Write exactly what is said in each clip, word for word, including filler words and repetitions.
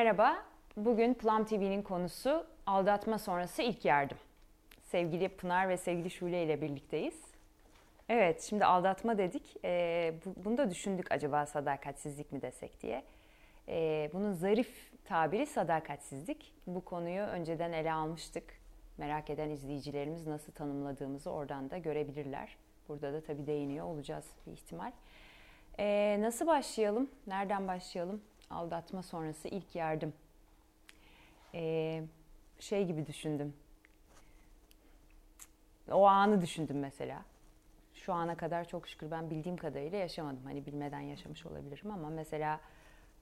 Merhaba, bugün Plum T V'nin konusu aldatma sonrası ilk yardım. Sevgili Pınar ve sevgili Şule ile birlikteyiz. Evet, şimdi aldatma dedik. Ee, bunu da düşündük, acaba sadakatsizlik mi desek diye. Ee, bunun zarif tabiri sadakatsizlik. Bu konuyu önceden ele almıştık. Merak eden izleyicilerimiz nasıl tanımladığımızı oradan da görebilirler. Burada da tabii değiniyor olacağız bir ihtimal. Ee, nasıl başlayalım? Nereden başlayalım? Aldatma sonrası ilk yardım. Ee, şey gibi düşündüm. O anı düşündüm mesela. Şu ana kadar çok şükür ben bildiğim kadarıyla yaşamadım. Hani bilmeden yaşamış olabilirim ama mesela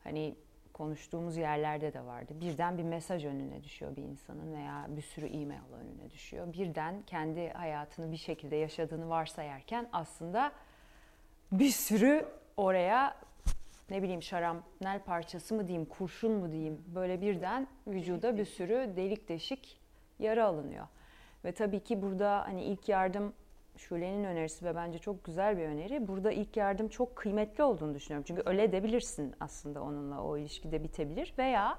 hani konuştuğumuz yerlerde de vardı. Birden bir mesaj önüne düşüyor bir insanın veya bir sürü e-mail önüne düşüyor. Birden kendi hayatını bir şekilde yaşadığını varsayarken aslında bir sürü oraya ne bileyim şarapnel parçası mı diyeyim, kurşun mu diyeyim, böyle birden vücuda bir sürü delik deşik yara alınıyor. Ve tabii ki burada hani ilk yardım, Şule'nin önerisi ve bence çok güzel bir öneri. Burada ilk yardım çok kıymetli olduğunu düşünüyorum. Çünkü öyle edebilirsin aslında, onunla o ilişkide bitebilir veya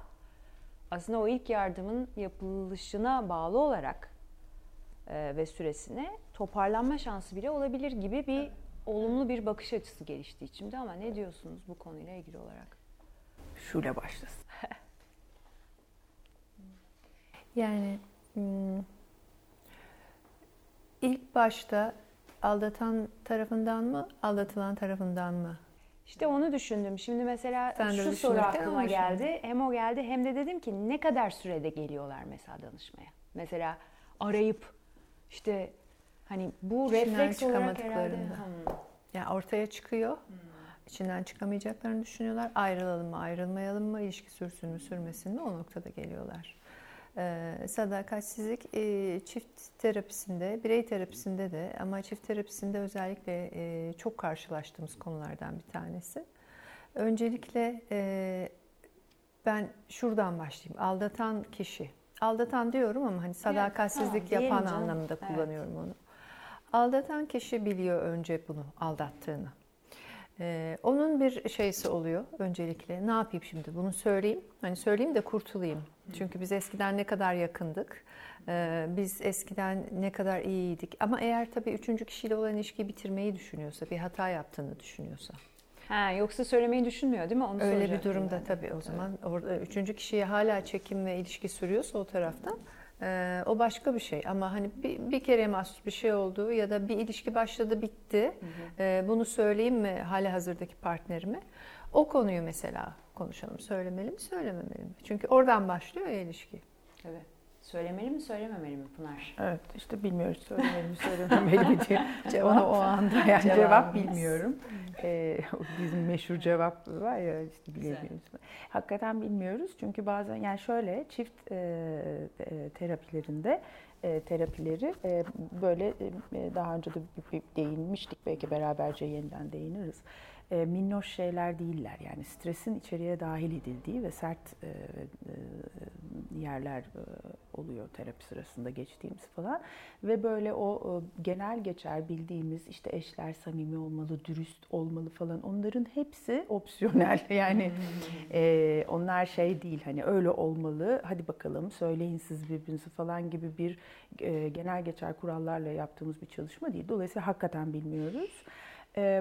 aslında o ilk yardımın yapılışına bağlı olarak e, ve süresine toparlanma şansı bile olabilir gibi bir olumlu bir bakış açısı gelişti içimde. Ama ne diyorsunuz bu konuyla ilgili olarak? Şule başlasın. Yani ilk başta aldatan tarafından mı, aldatılan tarafından mı? İşte onu düşündüm. Şimdi mesela sen şu soru aklıma geldi. Hem o geldi hem de dedim ki ne kadar sürede geliyorlar mesela danışmaya? Mesela arayıp işte hani bu İçinden refleks olarak herhalde. Hmm. Yani ortaya çıkıyor. Hmm. İçinden çıkamayacaklarını düşünüyorlar. Ayrılalım mı, ayrılmayalım mı, ilişki sürsün mü, sürmesin mi, o noktada geliyorlar. Ee, sadakatsizlik e, çift terapisinde, birey terapisinde de ama çift terapisinde özellikle e, çok karşılaştığımız konulardan bir tanesi. Öncelikle e, ben şuradan başlayayım. Aldatan kişi. Aldatan diyorum ama hani sadakatsizlik ya, yapan canım anlamında kullanıyorum, evet, onu. Aldatan kişi biliyor önce bunu, aldattığını. Ee, onun bir şeysi oluyor öncelikle. Ne yapayım şimdi? Bunu söyleyeyim. Hani söyleyeyim de kurtulayım. Çünkü biz eskiden ne kadar yakındık. Ee, biz eskiden ne kadar iyiydik. Ama eğer tabii üçüncü kişiyle olan ilişkiyi bitirmeyi düşünüyorsa, bir hata yaptığını düşünüyorsa. Ha, yoksa söylemeyi düşünmüyor değil mi? Onu öyle bir durumda yani. Tabii o zaman orada üçüncü kişiye hala çekim ve ilişki sürüyorsa o taraftan e, o başka bir şey. Ama hani bir, bir kere mahsus bir şey oldu ya da bir ilişki başladı bitti. Hı hı. E, bunu söyleyeyim mi hala hazırdaki partnerime? O konuyu mesela konuşalım. Söylemeli mi, söylememeli mi? Çünkü oradan başlıyor ya ilişki. Evet. Söylemeli mi, söylememeli mi Pınar? Evet, işte bilmiyoruz söylemeli mi, söylememeli mi diye. Cevap o anda yani cevap, cevap bilmiyorum. ee, bizim meşhur cevap var ya işte bilemiyoruz. Hakikaten bilmiyoruz çünkü bazen yani şöyle çift e, terapilerinde e, terapileri e, böyle e, daha önce de değinmiştik, belki beraberce yeniden değiniriz. E, minnoş şeyler değiller yani stresin içeriye dahil edildiği ve sert e, e, yerler e, oluyor terapi sırasında geçtiğimiz falan ve böyle o e, genel geçer bildiğimiz işte eşler samimi olmalı, dürüst olmalı falan, onların hepsi opsiyonel yani e, onlar şey değil hani öyle olmalı hadi bakalım söyleyin siz birbirinizi falan gibi bir e, genel geçer kurallarla yaptığımız bir çalışma değil. Dolayısıyla hakikaten bilmiyoruz.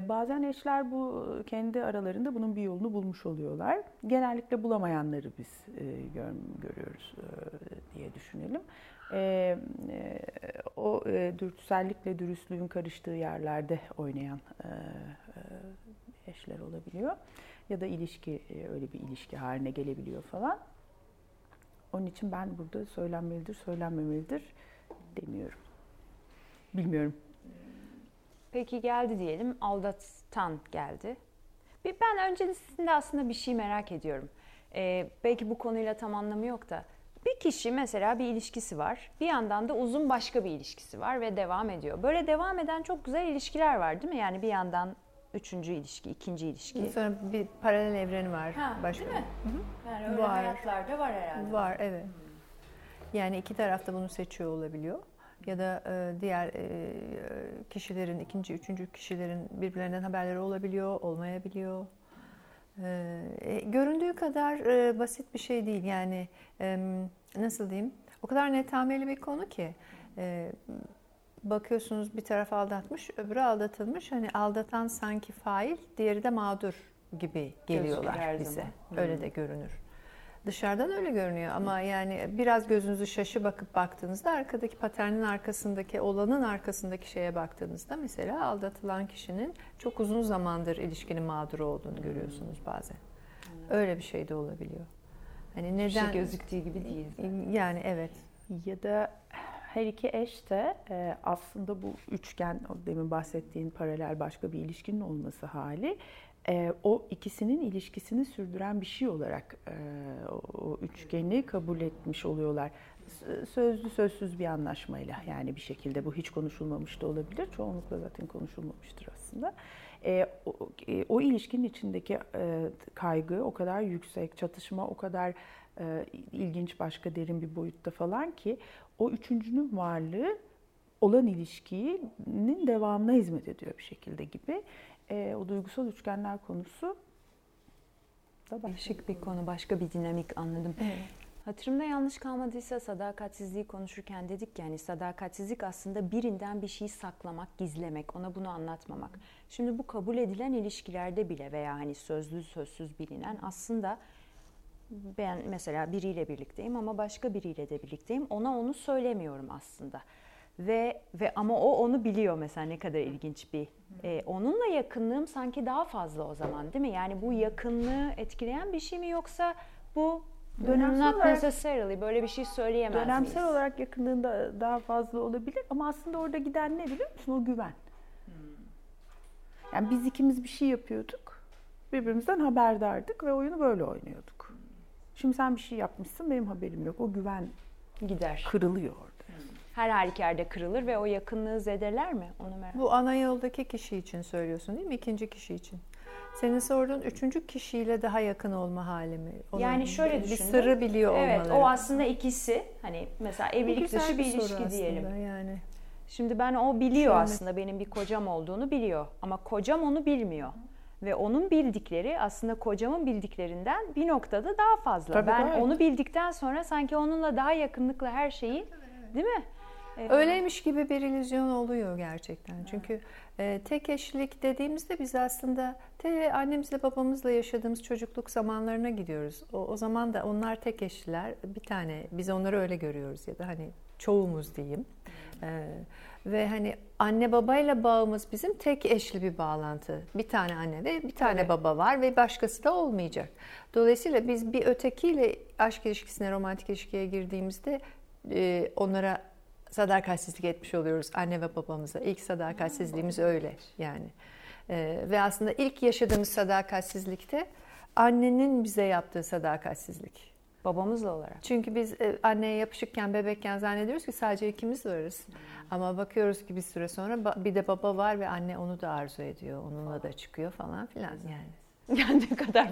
Bazen eşler bu kendi aralarında bunun bir yolunu bulmuş oluyorlar. Genellikle bulamayanları biz görüyoruz diye düşünelim. O dürtüsellikle dürüstlüğün karıştığı yerlerde oynayan eşler olabiliyor. Ya da ilişki öyle bir ilişki haline gelebiliyor falan. Onun için ben burada söylenmelidir, söylenmemelidir demiyorum. Bilmiyorum. Peki geldi diyelim, aldatan geldi. Bir ben öncesinde aslında bir şey merak ediyorum. Ee, belki bu konuyla tam anlamı yok da. Bir kişi mesela bir ilişkisi var. Bir yandan da uzun başka bir ilişkisi var ve devam ediyor. Böyle devam eden çok güzel ilişkiler var değil mi? Yani bir yandan üçüncü ilişki, ikinci ilişki. Sonra bir paralel evreni var. Ha, başka. Değil mi? Hı-hı. Yani öyle var. Hayatlarda var herhalde. Var, evet. Hı. Yani iki taraf da bunu seçiyor olabiliyor. Ya da diğer kişilerin, ikinci, üçüncü kişilerin birbirlerinden haberleri olabiliyor, olmayabiliyor. E, göründüğü kadar e, basit bir şey değil. Yani e, nasıl diyeyim? O kadar netameli bir konu ki. E, bakıyorsunuz bir taraf aldatmış, öbürü aldatılmış. Hani aldatan sanki fail, diğeri de mağdur gibi geliyorlar bize. Zaman. Öyle hmm. de görünür. Dışarıdan öyle görünüyor ama yani biraz gözünüzü şaşı bakıp baktığınızda arkadaki paternin arkasındaki olanın arkasındaki şeye baktığınızda mesela aldatılan kişinin çok uzun zamandır ilişkinin mağduru olduğunu görüyorsunuz bazen. Evet. Öyle bir şey de olabiliyor. Hani neden? Bir şey gözüktüğü gibi değil. Yani evet. Ya da her iki eş de aslında bu üçgen, demin bahsettiğin paralel başka bir ilişkinin olması hali, o ikisinin ilişkisini sürdüren bir şey olarak o üçgeni kabul etmiş oluyorlar. Sözlü sözsüz bir anlaşmayla yani bir şekilde bu hiç konuşulmamış da olabilir. Çoğunlukla zaten konuşulmamıştır aslında. O, o ilişkinin içindeki kaygı o kadar yüksek, çatışma o kadar ilginç başka derin bir boyutta falan ki o üçüncünün varlığı olan ilişkinin devamına hizmet ediyor bir şekilde gibi. E, o duygusal üçgenler konusu da başka bir konu, başka bir dinamik, anladım. Evet. Hatırımda yanlış kalmadıysa sadakatsizliği konuşurken dedik yani sadakatsizlik aslında birinden bir şeyi saklamak, gizlemek, ona bunu anlatmamak. Şimdi bu kabul edilen ilişkilerde bile veya hani sözlü sözsüz bilinen aslında ben mesela biriyle birlikteyim ama başka biriyle de birlikteyim. Ona onu söylemiyorum aslında. Ve ve ama o onu biliyor mesela, ne kadar ilginç bir. Ee, onunla yakınlığım sanki daha fazla o zaman değil mi? Yani bu yakınlığı etkileyen bir şey mi yoksa bu dönemsel not necessarily böyle bir şey söyleyemez miyiz? Dönemsel olarak yakınlığında daha fazla olabilir ama aslında orada giden ne biliyor musun? O güven. Yani biz ikimiz bir şey yapıyorduk, birbirimizden haberdardık ve oyunu böyle oynuyorduk. Şimdi sen bir şey yapmışsın, benim haberim yok. O güven gider, kırılıyor. Her halükarda kırılır ve o yakınlığı zedeler mi? Onu merak ediyorum. Bu ana yoldaki kişi için söylüyorsun değil mi? İkinci kişi için. Senin sorduğun üçüncü kişiyle daha yakın olma hali mi? Onun yani şöyle düşünün. Bir sırrı biliyor evet, olmaları. Evet, o aslında ikisi. Hani mesela evlilik dışı bir ilişki diyelim. Yani. Şimdi ben o biliyor şöyle. Aslında benim bir kocam olduğunu biliyor. Ama kocam onu bilmiyor. Ve onun bildikleri aslında kocamın bildiklerinden bir noktada daha fazla. Tabii ben evet. onu bildikten sonra sanki onunla daha yakınlıkla her şeyi değil mi? Evet. Öyleymiş gibi bir illüzyon oluyor gerçekten. Evet. Çünkü e, tek eşlik dediğimizde biz aslında te annemizle babamızla yaşadığımız çocukluk zamanlarına gidiyoruz. O, o zaman da onlar tek eşliler. Bir tane biz onları öyle görüyoruz ya da hani çoğumuz diyeyim. E, ve hani anne babayla bağımız bizim tek eşli bir bağlantı. Bir tane anne ve bir tane evet. baba var ve başkası da olmayacak. Dolayısıyla biz bir ötekiyle aşk ilişkisine, romantik ilişkiye girdiğimizde e, onlara sadakatsizlik etmiş oluyoruz anne ve babamıza. İlk sadakatsizliğimiz öyle yani. Ee, ve aslında ilk yaşadığımız sadakatsizlikte annenin bize yaptığı sadakatsizlik. Babamızla olarak. Çünkü biz anneye yapışıkken, bebekken zannediyoruz ki sadece ikimiz varız. Hmm. Ama bakıyoruz ki bir süre sonra bir de baba var ve anne onu da arzu ediyor. Onunla da çıkıyor falan filan yani. Yani ne kadar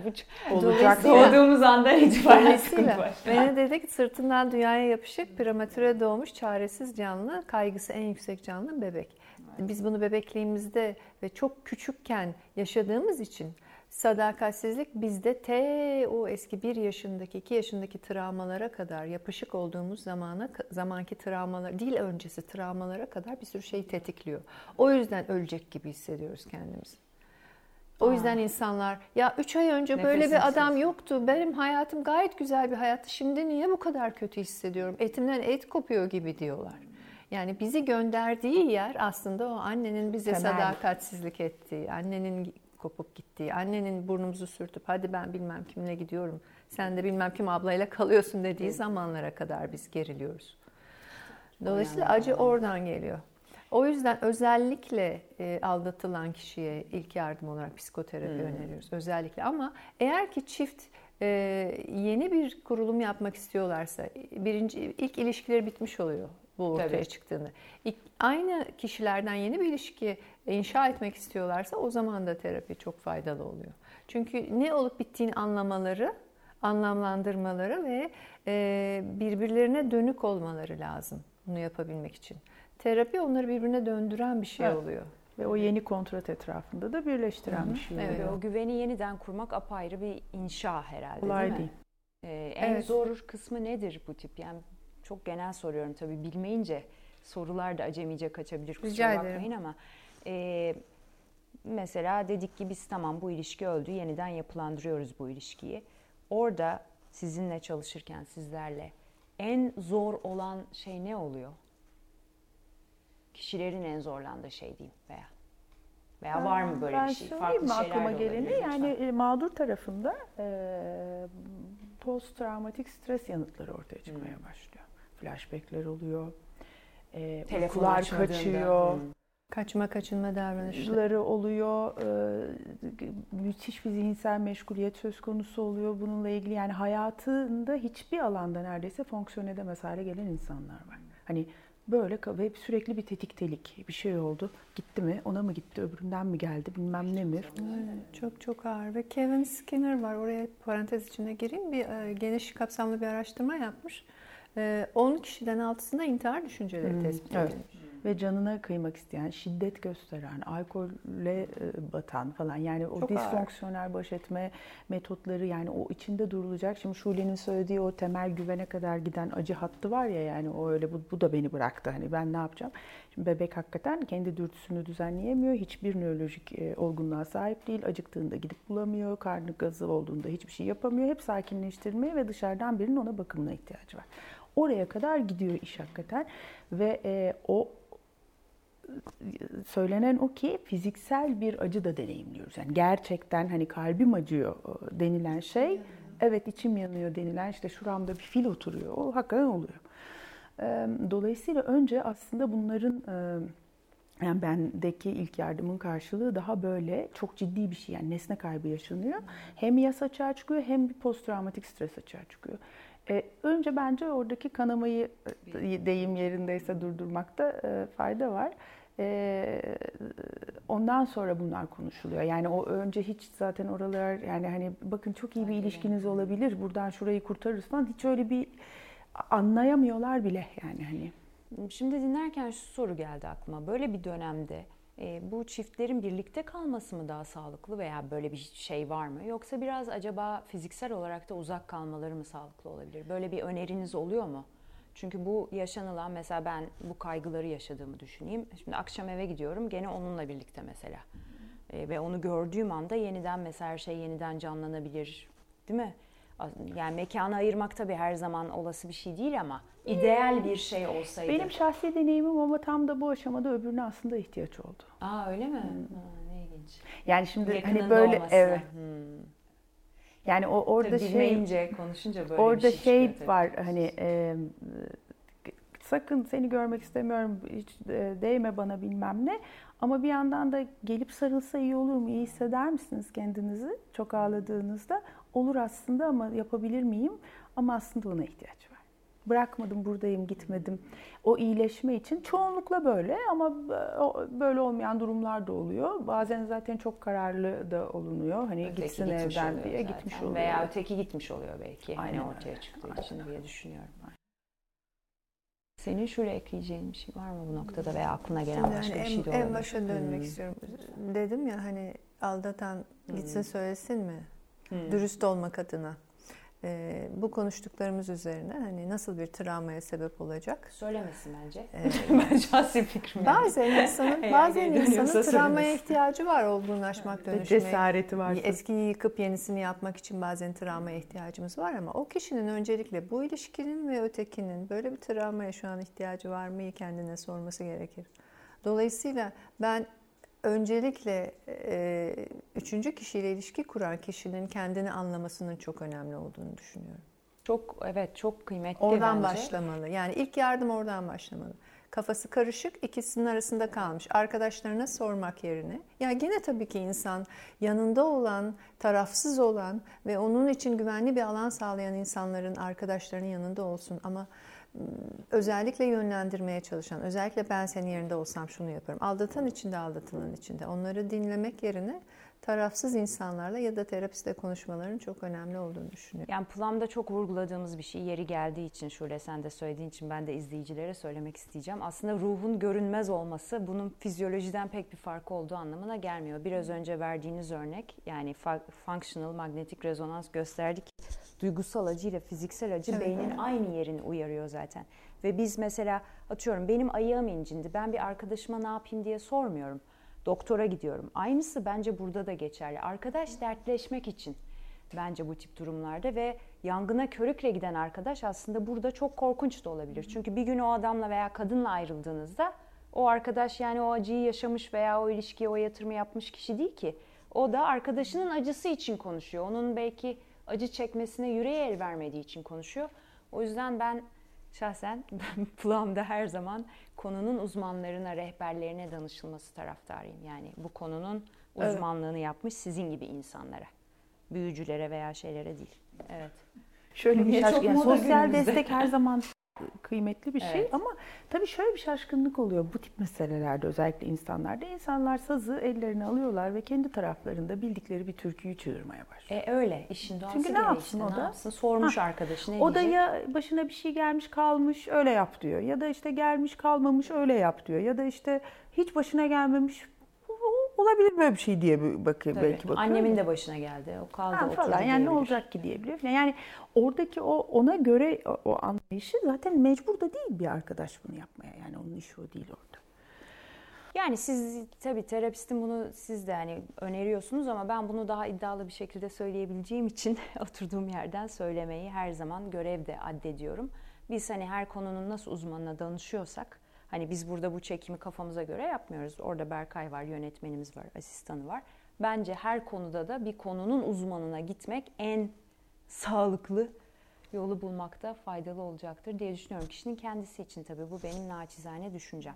bu olacak doğduğumuz andan itibaren sıkıntı başlar. Beni dedik sırtından dünyaya yapışık, prematüre doğmuş, çaresiz canlı, kaygısı en yüksek canlı bebek. Biz bunu bebekliğimizde ve çok küçükken yaşadığımız için sadakatsizlik bizde te o eski bir yaşındaki, iki yaşındaki travmalara kadar, yapışık olduğumuz zamana zamanki travmalar, değil öncesi travmalara kadar bir sürü şeyi tetikliyor. O yüzden ölecek gibi hissediyoruz kendimizi. O yüzden Aa. insanlar ya üç ay önce nefes böyle bir nefes. Adam yoktu. Benim hayatım gayet güzel bir hayattı. Şimdi niye bu kadar kötü hissediyorum? Etimden et kopuyor gibi diyorlar. Yani bizi gönderdiği yer aslında o annenin bize temel. Sadakatsizlik ettiği, annenin kopup gittiği, annenin burnumuzu sürtüp hadi ben bilmem kimle gidiyorum, sen de bilmem kim ablayla kalıyorsun dediği evet. zamanlara kadar biz geriliyoruz. Dolayısıyla acı oradan geliyor. O yüzden özellikle e, aldatılan kişiye ilk yardım olarak psikoterapi hmm. öneriyoruz. Özellikle ama eğer ki çift e, yeni bir kurulum yapmak istiyorlarsa, birinci ilk ilişkileri bitmiş oluyor bu ortaya Tabii. çıktığını. İlk, aynı kişilerden yeni bir ilişki inşa etmek istiyorlarsa o zaman da terapi çok faydalı oluyor. Çünkü ne olup bittiğini anlamaları, anlamlandırmaları ve e, birbirlerine dönük olmaları lazım bunu yapabilmek için. Terapi onları birbirine döndüren bir şey evet. oluyor. Ve o yeni kontrat etrafında da birleştiren bir şey. Evet, o güveni yeniden kurmak apayrı bir inşa herhalde. Kolay değil mi? Değil. Ee, en evet. zor kısmı nedir bu tip? Yani çok genel soruyorum tabii, bilmeyince sorular da acemice kaçabilir, kusura bakmayın ama. E, mesela dedik ki biz tamam bu ilişki öldü, yeniden yapılandırıyoruz bu ilişkiyi. Orada sizinle çalışırken, sizlerle en zor olan şey ne oluyor? Kişilerin en zorlandığı şey diyeyim veya veya var mı böyle ben bir şey? Farklı şeyler aklıma geleni yani lütfen. Mağdur tarafında e, post travmatik stres yanıtları ortaya çıkmaya hmm. başlıyor. Flashbackler oluyor, e, uykular kaçıyor, hmm. kaçma kaçınma davranışları oluyor, e, müthiş bir zihinsel meşguliyet söz konusu oluyor bununla ilgili. Yani hayatında hiçbir alanda neredeyse fonksiyon edemez hale gelen insanlar var. Hani böyle ve sürekli bir tetiktelik, bir şey oldu, gitti mi, ona mı gitti, öbüründen mi geldi, bilmem ne mi? Evet, çok çok ağır. Ve Kevin Skinner var, oraya parantez içine gireyim, bir geniş kapsamlı bir araştırma yapmış. on kişiden altısında intihar düşünceleri hmm, tespit edilmiş. Evet. Ve canına kıymak isteyen, şiddet gösteren, alkolle batan falan, yani o çok disfonksiyonel ağır. Baş etme metotları, yani o içinde durulacak. Şimdi Şule'nin söylediği o temel güvene kadar giden acı hattı var ya, yani o öyle bu, bu da beni bıraktı, hani ben ne yapacağım? Şimdi bebek hakikaten kendi dürtüsünü düzenleyemiyor, hiçbir nörolojik olgunluğa sahip değil, acıktığında gidip bulamıyor, karnı gazı olduğunda hiçbir şey yapamıyor, hep sakinleştirmeye ve dışarıdan birinin ona bakımına ihtiyacı var. Oraya kadar gidiyor iş hakikaten ve e, o söylenen o ki fiziksel bir acı da deneyimliyoruz. Yani gerçekten hani kalbim acıyor denilen şey, evet içim yanıyor denilen, işte şuramda bir fil oturuyor, o hakikaten oluyor. E, dolayısıyla önce aslında bunların e, yani bendeki ilk yardımın karşılığı daha böyle çok ciddi bir şey, yani nesne kaybı yaşanıyor. Hem yas açığa çıkıyor hem bir posttraumatik stres açığa çıkıyor. E, önce bence oradaki kanamayı, deyim yerindeyse, durdurmakta e, fayda var. E, ondan sonra bunlar konuşuluyor. Yani o önce hiç zaten oralar, yani hani bakın çok iyi bir ilişkiniz olabilir, buradan şurayı kurtarırız falan, hiç öyle bir anlayamıyorlar bile yani hani. Şimdi dinlerken şu soru geldi aklıma. Böyle bir dönemde e, bu çiftlerin birlikte kalması mı daha sağlıklı veya böyle bir şey var mı? Yoksa biraz acaba fiziksel olarak da uzak kalmaları mı sağlıklı olabilir? Böyle bir öneriniz oluyor mu? Çünkü bu yaşanılan, mesela ben bu kaygıları yaşadığımı düşüneyim. Şimdi akşam eve gidiyorum gene onunla birlikte mesela. E, ve onu gördüğüm anda yeniden mesela her şey yeniden canlanabilir, değil mi? Yani mekanı ayırmak tabii her zaman olası bir şey değil ama ideal bir şey olsaydı. Benim şahsi deneyimim ama tam da bu aşamada öbürüne aslında ihtiyaç oldu. Aa öyle mi? Hmm. Aa, ne ilginç. Yani şimdi yakınında hani böyle olması. Evet. Hmm. Yani o orada tabii şey konuşunca böyle orada bir şey, şey çıkıyor, var hani e, sakın seni görmek istemiyorum, hiç değme bana bilmem ne. Ama bir yandan da gelip sarılsa iyi olur mu, iyi hisseder misiniz kendinizi çok ağladığınızda? Olur aslında ama yapabilir miyim? Ama aslında ona ihtiyaç var. Bırakmadım, buradayım, gitmedim. O iyileşme için çoğunlukla böyle ama böyle olmayan durumlar da oluyor. Bazen zaten çok kararlı da oluyor. Hani öteki gitsin evden diye zaten. Gitmiş oluyor. Veya öteki gitmiş oluyor belki. Hani ortaya çıktığı Aynen. için diye düşünüyorum. Aynen. Senin şöyle ekleyeceğin bir şey var mı bu noktada veya aklına gelen yani başka en, bir şey de olabilir? En başa dönmek hmm. istiyorum. Dedim ya hani aldatan gitsin hmm. söylesin mi? Hmm. Dürüst olmak adına. Ee, bu konuştuklarımız üzerine hani nasıl bir travmaya sebep olacak? Söylemesin bence. Ee, ben şahsi fikrim. Bazen insanın, bazen insanın travmaya ihtiyacı var, olgunlaşmak, dönüşmek. Cesareti var. Eskiyi yıkıp yenisini yapmak için bazen travmaya ihtiyacımız var ama o kişinin öncelikle bu ilişkinin ve ötekinin böyle bir travmaya şu an ihtiyacı var mı kendine sorması gerekir. Dolayısıyla ben öncelikle e, üçüncü kişiyle ilişki kuran kişinin kendini anlamasının çok önemli olduğunu düşünüyorum. Çok evet çok kıymetli oradan bence. Oradan başlamalı. Yani ilk yardım oradan başlamalı. Kafası karışık, ikisinin arasında kalmış. Arkadaşlarına sormak yerine. Ya gene tabii ki insan yanında olan, tarafsız olan ve onun için güvenli bir alan sağlayan insanların, arkadaşlarının yanında olsun ama özellikle yönlendirmeye çalışan, özellikle ben senin yerinde olsam şunu yaparım. Aldatan içinde, aldatılan içinde. Onları dinlemek yerine tarafsız insanlarla ya da terapistle konuşmaların çok önemli olduğunu düşünüyorum. Yani Plum'da çok vurguladığımız bir şey, yeri geldiği için Şule sen de söylediğin için ben de izleyicilere söylemek isteyeceğim. Aslında ruhun görünmez olması bunun fizyolojiden pek bir farkı olduğu anlamına gelmiyor. Biraz önce verdiğiniz örnek yani functional magnetic rezonans gösterdik. Duygusal acıyla fiziksel acı evet, beynin evet. aynı yerini uyarıyor zaten. Ve biz mesela atıyorum benim ayağım incindi, ben bir arkadaşıma ne yapayım diye sormuyorum. Doktora gidiyorum. Aynısı bence burada da geçerli. Arkadaş dertleşmek için bence bu tip durumlarda ve yangına körükle giden arkadaş aslında burada çok korkunç da olabilir. Çünkü bir gün o adamla veya kadınla ayrıldığınızda o arkadaş yani o acıyı yaşamış veya o ilişkiye o yatırımı yapmış kişi değil ki. O da arkadaşının acısı için konuşuyor. Onun belki acı çekmesine yüreği el vermediği için konuşuyor. O yüzden ben şahsen Plum'da her zaman konunun uzmanlarına, rehberlerine danışılması taraftarıyım. Yani bu konunun uzmanlığını evet. yapmış sizin gibi insanlara. Büyücülere veya şeylere değil. Evet. Şöyle bir şaşkın, yani sosyal destek her zaman kıymetli bir şey evet. ama tabii şöyle bir şaşkınlık oluyor bu tip meselelerde, özellikle insanlarda. İnsanlar sazı ellerine alıyorlar ve kendi taraflarında bildikleri bir türküyü çığırmaya başlıyor. E öyle işin doğası. Çünkü ne yapsın işte, o da? Ne yapsın? Sormuş ha, arkadaşı ne o diyecek? O da ya başına bir şey gelmiş kalmış öyle yap diyor ya da işte gelmiş kalmamış öyle yap diyor ya da işte hiç başına gelmemiş olabilir böyle bir şey diye bakıyor, belki bakıyor. Annemin de başına geldi. O kaldı ha, falan. Yani ne olacak ki diyebiliyor. Yani oradaki o ona göre o anlayışı zaten mecbur da değil bir arkadaş bunu yapmaya. Yani onun işi o değil orada. Yani siz tabii terapistin bunu siz de hani öneriyorsunuz ama ben bunu daha iddialı bir şekilde söyleyebileceğim için oturduğum yerden söylemeyi her zaman görevde addediyorum. Biz hani her konunun nasıl uzmanına danışıyorsak hani biz burada bu çekimi kafamıza göre yapmıyoruz. Orada Berkay var, yönetmenimiz var, asistanı var. Bence her konuda da bir konunun uzmanına gitmek en sağlıklı yolu bulmakta faydalı olacaktır diye düşünüyorum. Kişinin kendisi için tabii bu benim naçizane düşüncem.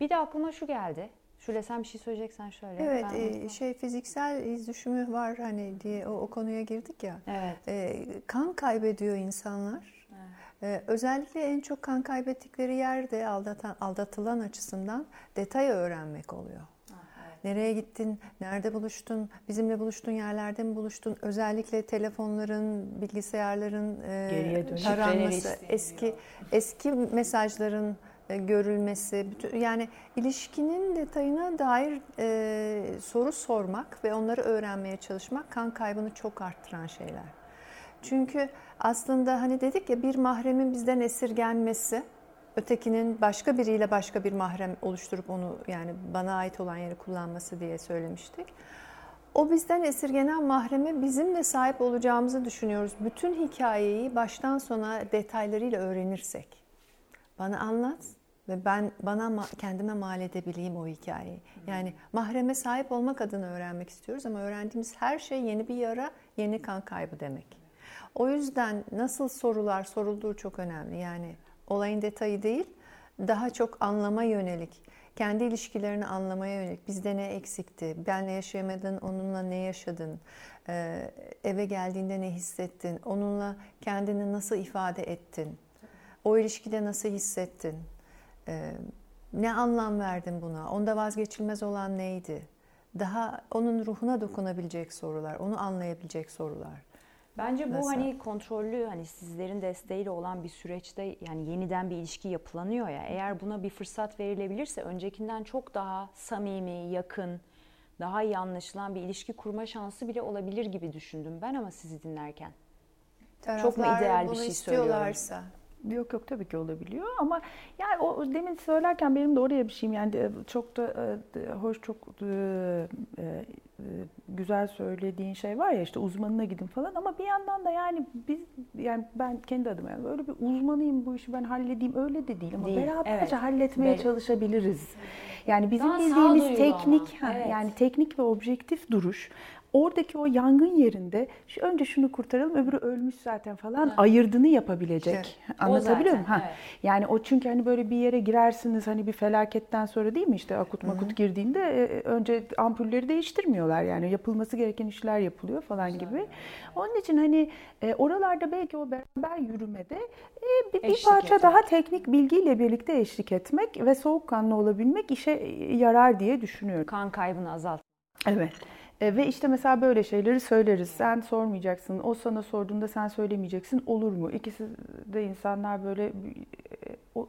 Bir de aklıma şu geldi. Şule sen bir şey söyleyeceksen şöyle. Evet e, şey fiziksel iz düşümü var hani diye o, o konuya girdik ya. Evet. E, kan kaybediyor insanlar. Evet. E, özellikle en çok kan kaybettikleri yerde aldatan, aldatılan açısından detayı öğrenmek oluyor. Evet. Nereye gittin, nerede buluştun, bizimle buluştun yerlerde mi buluştun? Özellikle telefonların, bilgisayarların e, taranması, eski eski mesajların görülmesi, bütün, yani ilişkinin detayına dair e, soru sormak ve onları öğrenmeye çalışmak kan kaybını çok arttıran şeyler. Çünkü aslında hani dedik ya bir mahremin bizden esirgenmesi, ötekinin başka biriyle başka bir mahrem oluşturup onu yani bana ait olan yeri kullanması diye söylemiştik. O bizden esirgenen mahreme bizim de sahip olacağımızı düşünüyoruz. Bütün hikayeyi baştan sona detaylarıyla öğrenirsek. Bana anlat ve ben bana kendime mal edebileyim o hikayeyi. Yani mahreme sahip olmak adına öğrenmek istiyoruz ama öğrendiğimiz her şey yeni bir yara, yeni kan kaybı demek. O yüzden nasıl sorular sorulduğu çok önemli. Yani olayın detayı değil, daha çok anlama yönelik, kendi ilişkilerini anlamaya yönelik. Bizde ne eksikti, benle yaşayamadın, onunla ne yaşadın, eve geldiğinde ne hissettin, onunla kendini nasıl ifade ettin. O ilişkide nasıl hissettin? Ee, ne anlam verdin buna? Onda vazgeçilmez olan neydi? Daha onun ruhuna dokunabilecek sorular, onu anlayabilecek sorular. Bence bu nasıl? Hani kontrollü, hani sizlerin desteğiyle olan bir süreçte yani yeniden bir ilişki yapılanıyor ya. Eğer buna bir fırsat verilebilirse öncekinden çok daha samimi, yakın, daha iyi anlaşılan bir ilişki kurma şansı bile olabilir gibi düşündüm ben ama sizi dinlerken. Taraflar çok mu ideal bir şey istiyorlarsa. Söylüyorum? Yok yok tabii ki olabiliyor ama yani o demin söylerken benim de oraya bir şeyim yani çok da hoş çok güzel söylediğin şey var ya işte uzmanına gidin falan ama bir yandan da yani biz yani ben kendi adıma yani öyle bir uzmanıyım bu işi ben halledeyim öyle de değil ama değil, beraberce evet. halletmeye Bel- çalışabiliriz. Yani bizim daha bildiğimiz teknik ha, evet. yani teknik ve objektif duruş. Oradaki o yangın yerinde önce şunu kurtaralım öbürü ölmüş zaten falan ha. ayırdını yapabilecek. Evet. Anlatabiliyor muyum? Evet. Yani o çünkü hani böyle bir yere girersiniz hani bir felaketten sonra değil mi işte akut makut Hı-hı. girdiğinde önce ampulleri değiştirmiyorlar yani yapılması gereken işler yapılıyor falan Güzel. Gibi. Onun için hani oralarda belki o beraber yürümede bir, bir parça etmek. Daha teknik bilgiyle birlikte eşlik etmek ve soğukkanlı olabilmek işe yarar diye düşünüyorum. Kan kaybını azalt. Evet. E, ve işte mesela böyle şeyleri söyleriz. Sen sormayacaksın. O sana sorduğunda sen söylemeyeceksin. Olur mu? İkisi de insanlar böyle...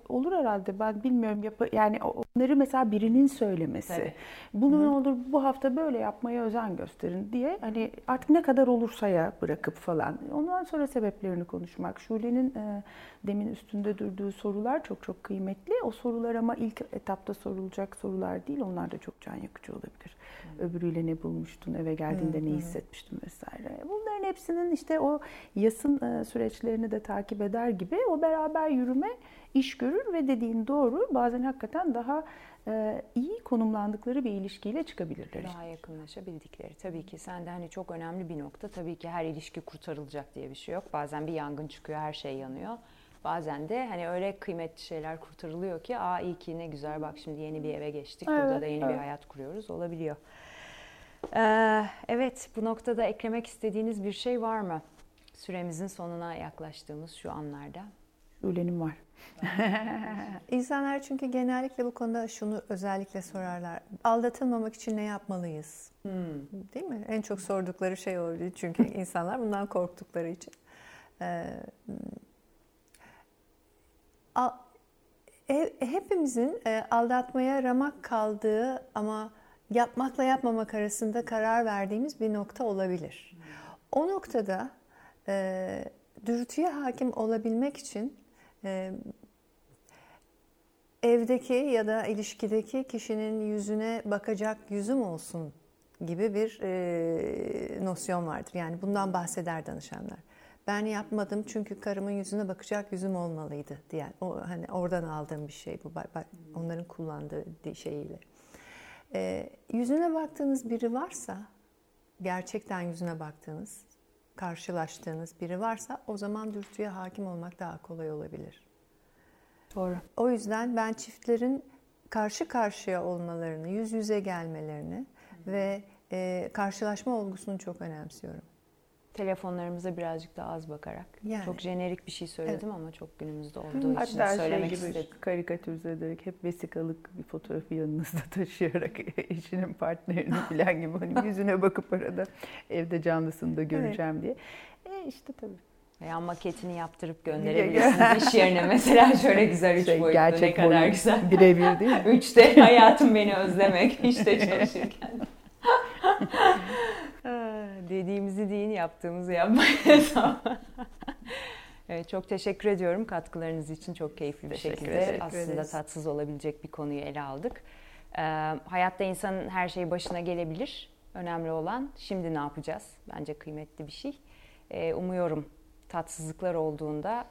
Olur herhalde, ben bilmiyorum. Yani onları mesela birinin söylemesi. Evet. Bunu ne olur bu hafta böyle yapmaya özen gösterin diye, hani artık ne kadar olursaya bırakıp falan. Ondan sonra sebeplerini konuşmak. Şule'nin e, demin üstünde durduğu sorular çok çok kıymetli. O sorular ama ilk etapta sorulacak sorular değil. Onlar da çok can yakıcı olabilir. Hı. Öbürüyle ne bulmuştun, eve geldiğinde hı, ne hissetmiştin vesaire. Bunların hepsinin işte o yasın e, süreçlerini de takip eder gibi o beraber yürüme iş görür ve dediğin doğru, bazen hakikaten daha e, iyi konumlandıkları bir ilişkiyle çıkabilirler. Daha yakınlaşabildikleri. Tabii ki sen de hani çok önemli bir nokta. Tabii ki her ilişki kurtarılacak diye bir şey yok. Bazen bir yangın çıkıyor, her şey yanıyor. Bazen de hani öyle kıymetli şeyler kurtarılıyor ki, aa iyi ki ne güzel, bak şimdi yeni bir eve geçtik. Evet, burada da yeni evet. bir hayat kuruyoruz. Olabiliyor. Ee, evet, bu noktada eklemek istediğiniz bir şey var mı? Süremizin sonuna yaklaştığımız şu anlarda. Ölenim var. İnsanlar çünkü genellikle bu konuda şunu özellikle sorarlar. Aldatılmamak için ne yapmalıyız? Hmm. Değil mi? En çok sordukları şey oldu. Çünkü insanlar bundan korktukları için. Ee, a, e, hepimizin e, aldatmaya ramak kaldığı ama yapmakla yapmamak arasında karar verdiğimiz bir nokta olabilir. O noktada e, dürtüye hakim olabilmek için Ee, evdeki ya da ilişkideki kişinin yüzüne bakacak yüzüm olsun gibi bir e, nosyon vardır. Yani bundan bahseder danışanlar. Ben yapmadım çünkü karımın yüzüne bakacak yüzüm olmalıydı diyen. O hani oradan aldığım bir şey bu. Onların kullandığı şeyiyle. Ee, yüzüne baktığınız biri varsa, gerçekten yüzüne baktığınız, karşılaştığınız biri varsa o zaman dürtüye hakim olmak daha kolay olabilir. Doğru. O yüzden ben çiftlerin karşı karşıya olmalarını, yüz yüze gelmelerini Hı. ve e, karşılaşma olgusunu çok önemsiyorum. Telefonlarımıza birazcık daha az bakarak. Yani. Çok jenerik bir şey söyledim evet. ama çok günümüzde olduğu Hı. için hatta söylemek şey istedim. Hatta karikatürize ederek hep vesikalık bir fotoğrafı yanınızda taşıyarak eşinin partnerini falan gibi hani yüzüne bakıp arada evde canlısını da göreceğim evet. diye. E işte tabii. Veya maketini yaptırıp gönderebilirsiniz iş yerine. Mesela şöyle güzel üç şey, boyutlu gerçek ne kadar boyut, güzel. Birebir değil mi? Üçte hayatım beni özlemek. İşte çalışırken. Dediğimizi deyin, yaptığımızı yapmayız. Evet, çok teşekkür ediyorum katkılarınız için. Çok keyifli bir teşekkür şekilde teşekkür aslında ederiz. Tatsız olabilecek bir konuyu ele aldık. Ee, hayatta insanın her şeyi başına gelebilir. Önemli olan şimdi ne yapacağız? Bence kıymetli bir şey. Ee, umuyorum tatsızlıklar olduğunda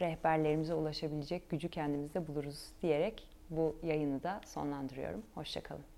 rehberlerimize ulaşabilecek gücü kendimizde buluruz diyerek bu yayını da sonlandırıyorum. Hoşça kalın.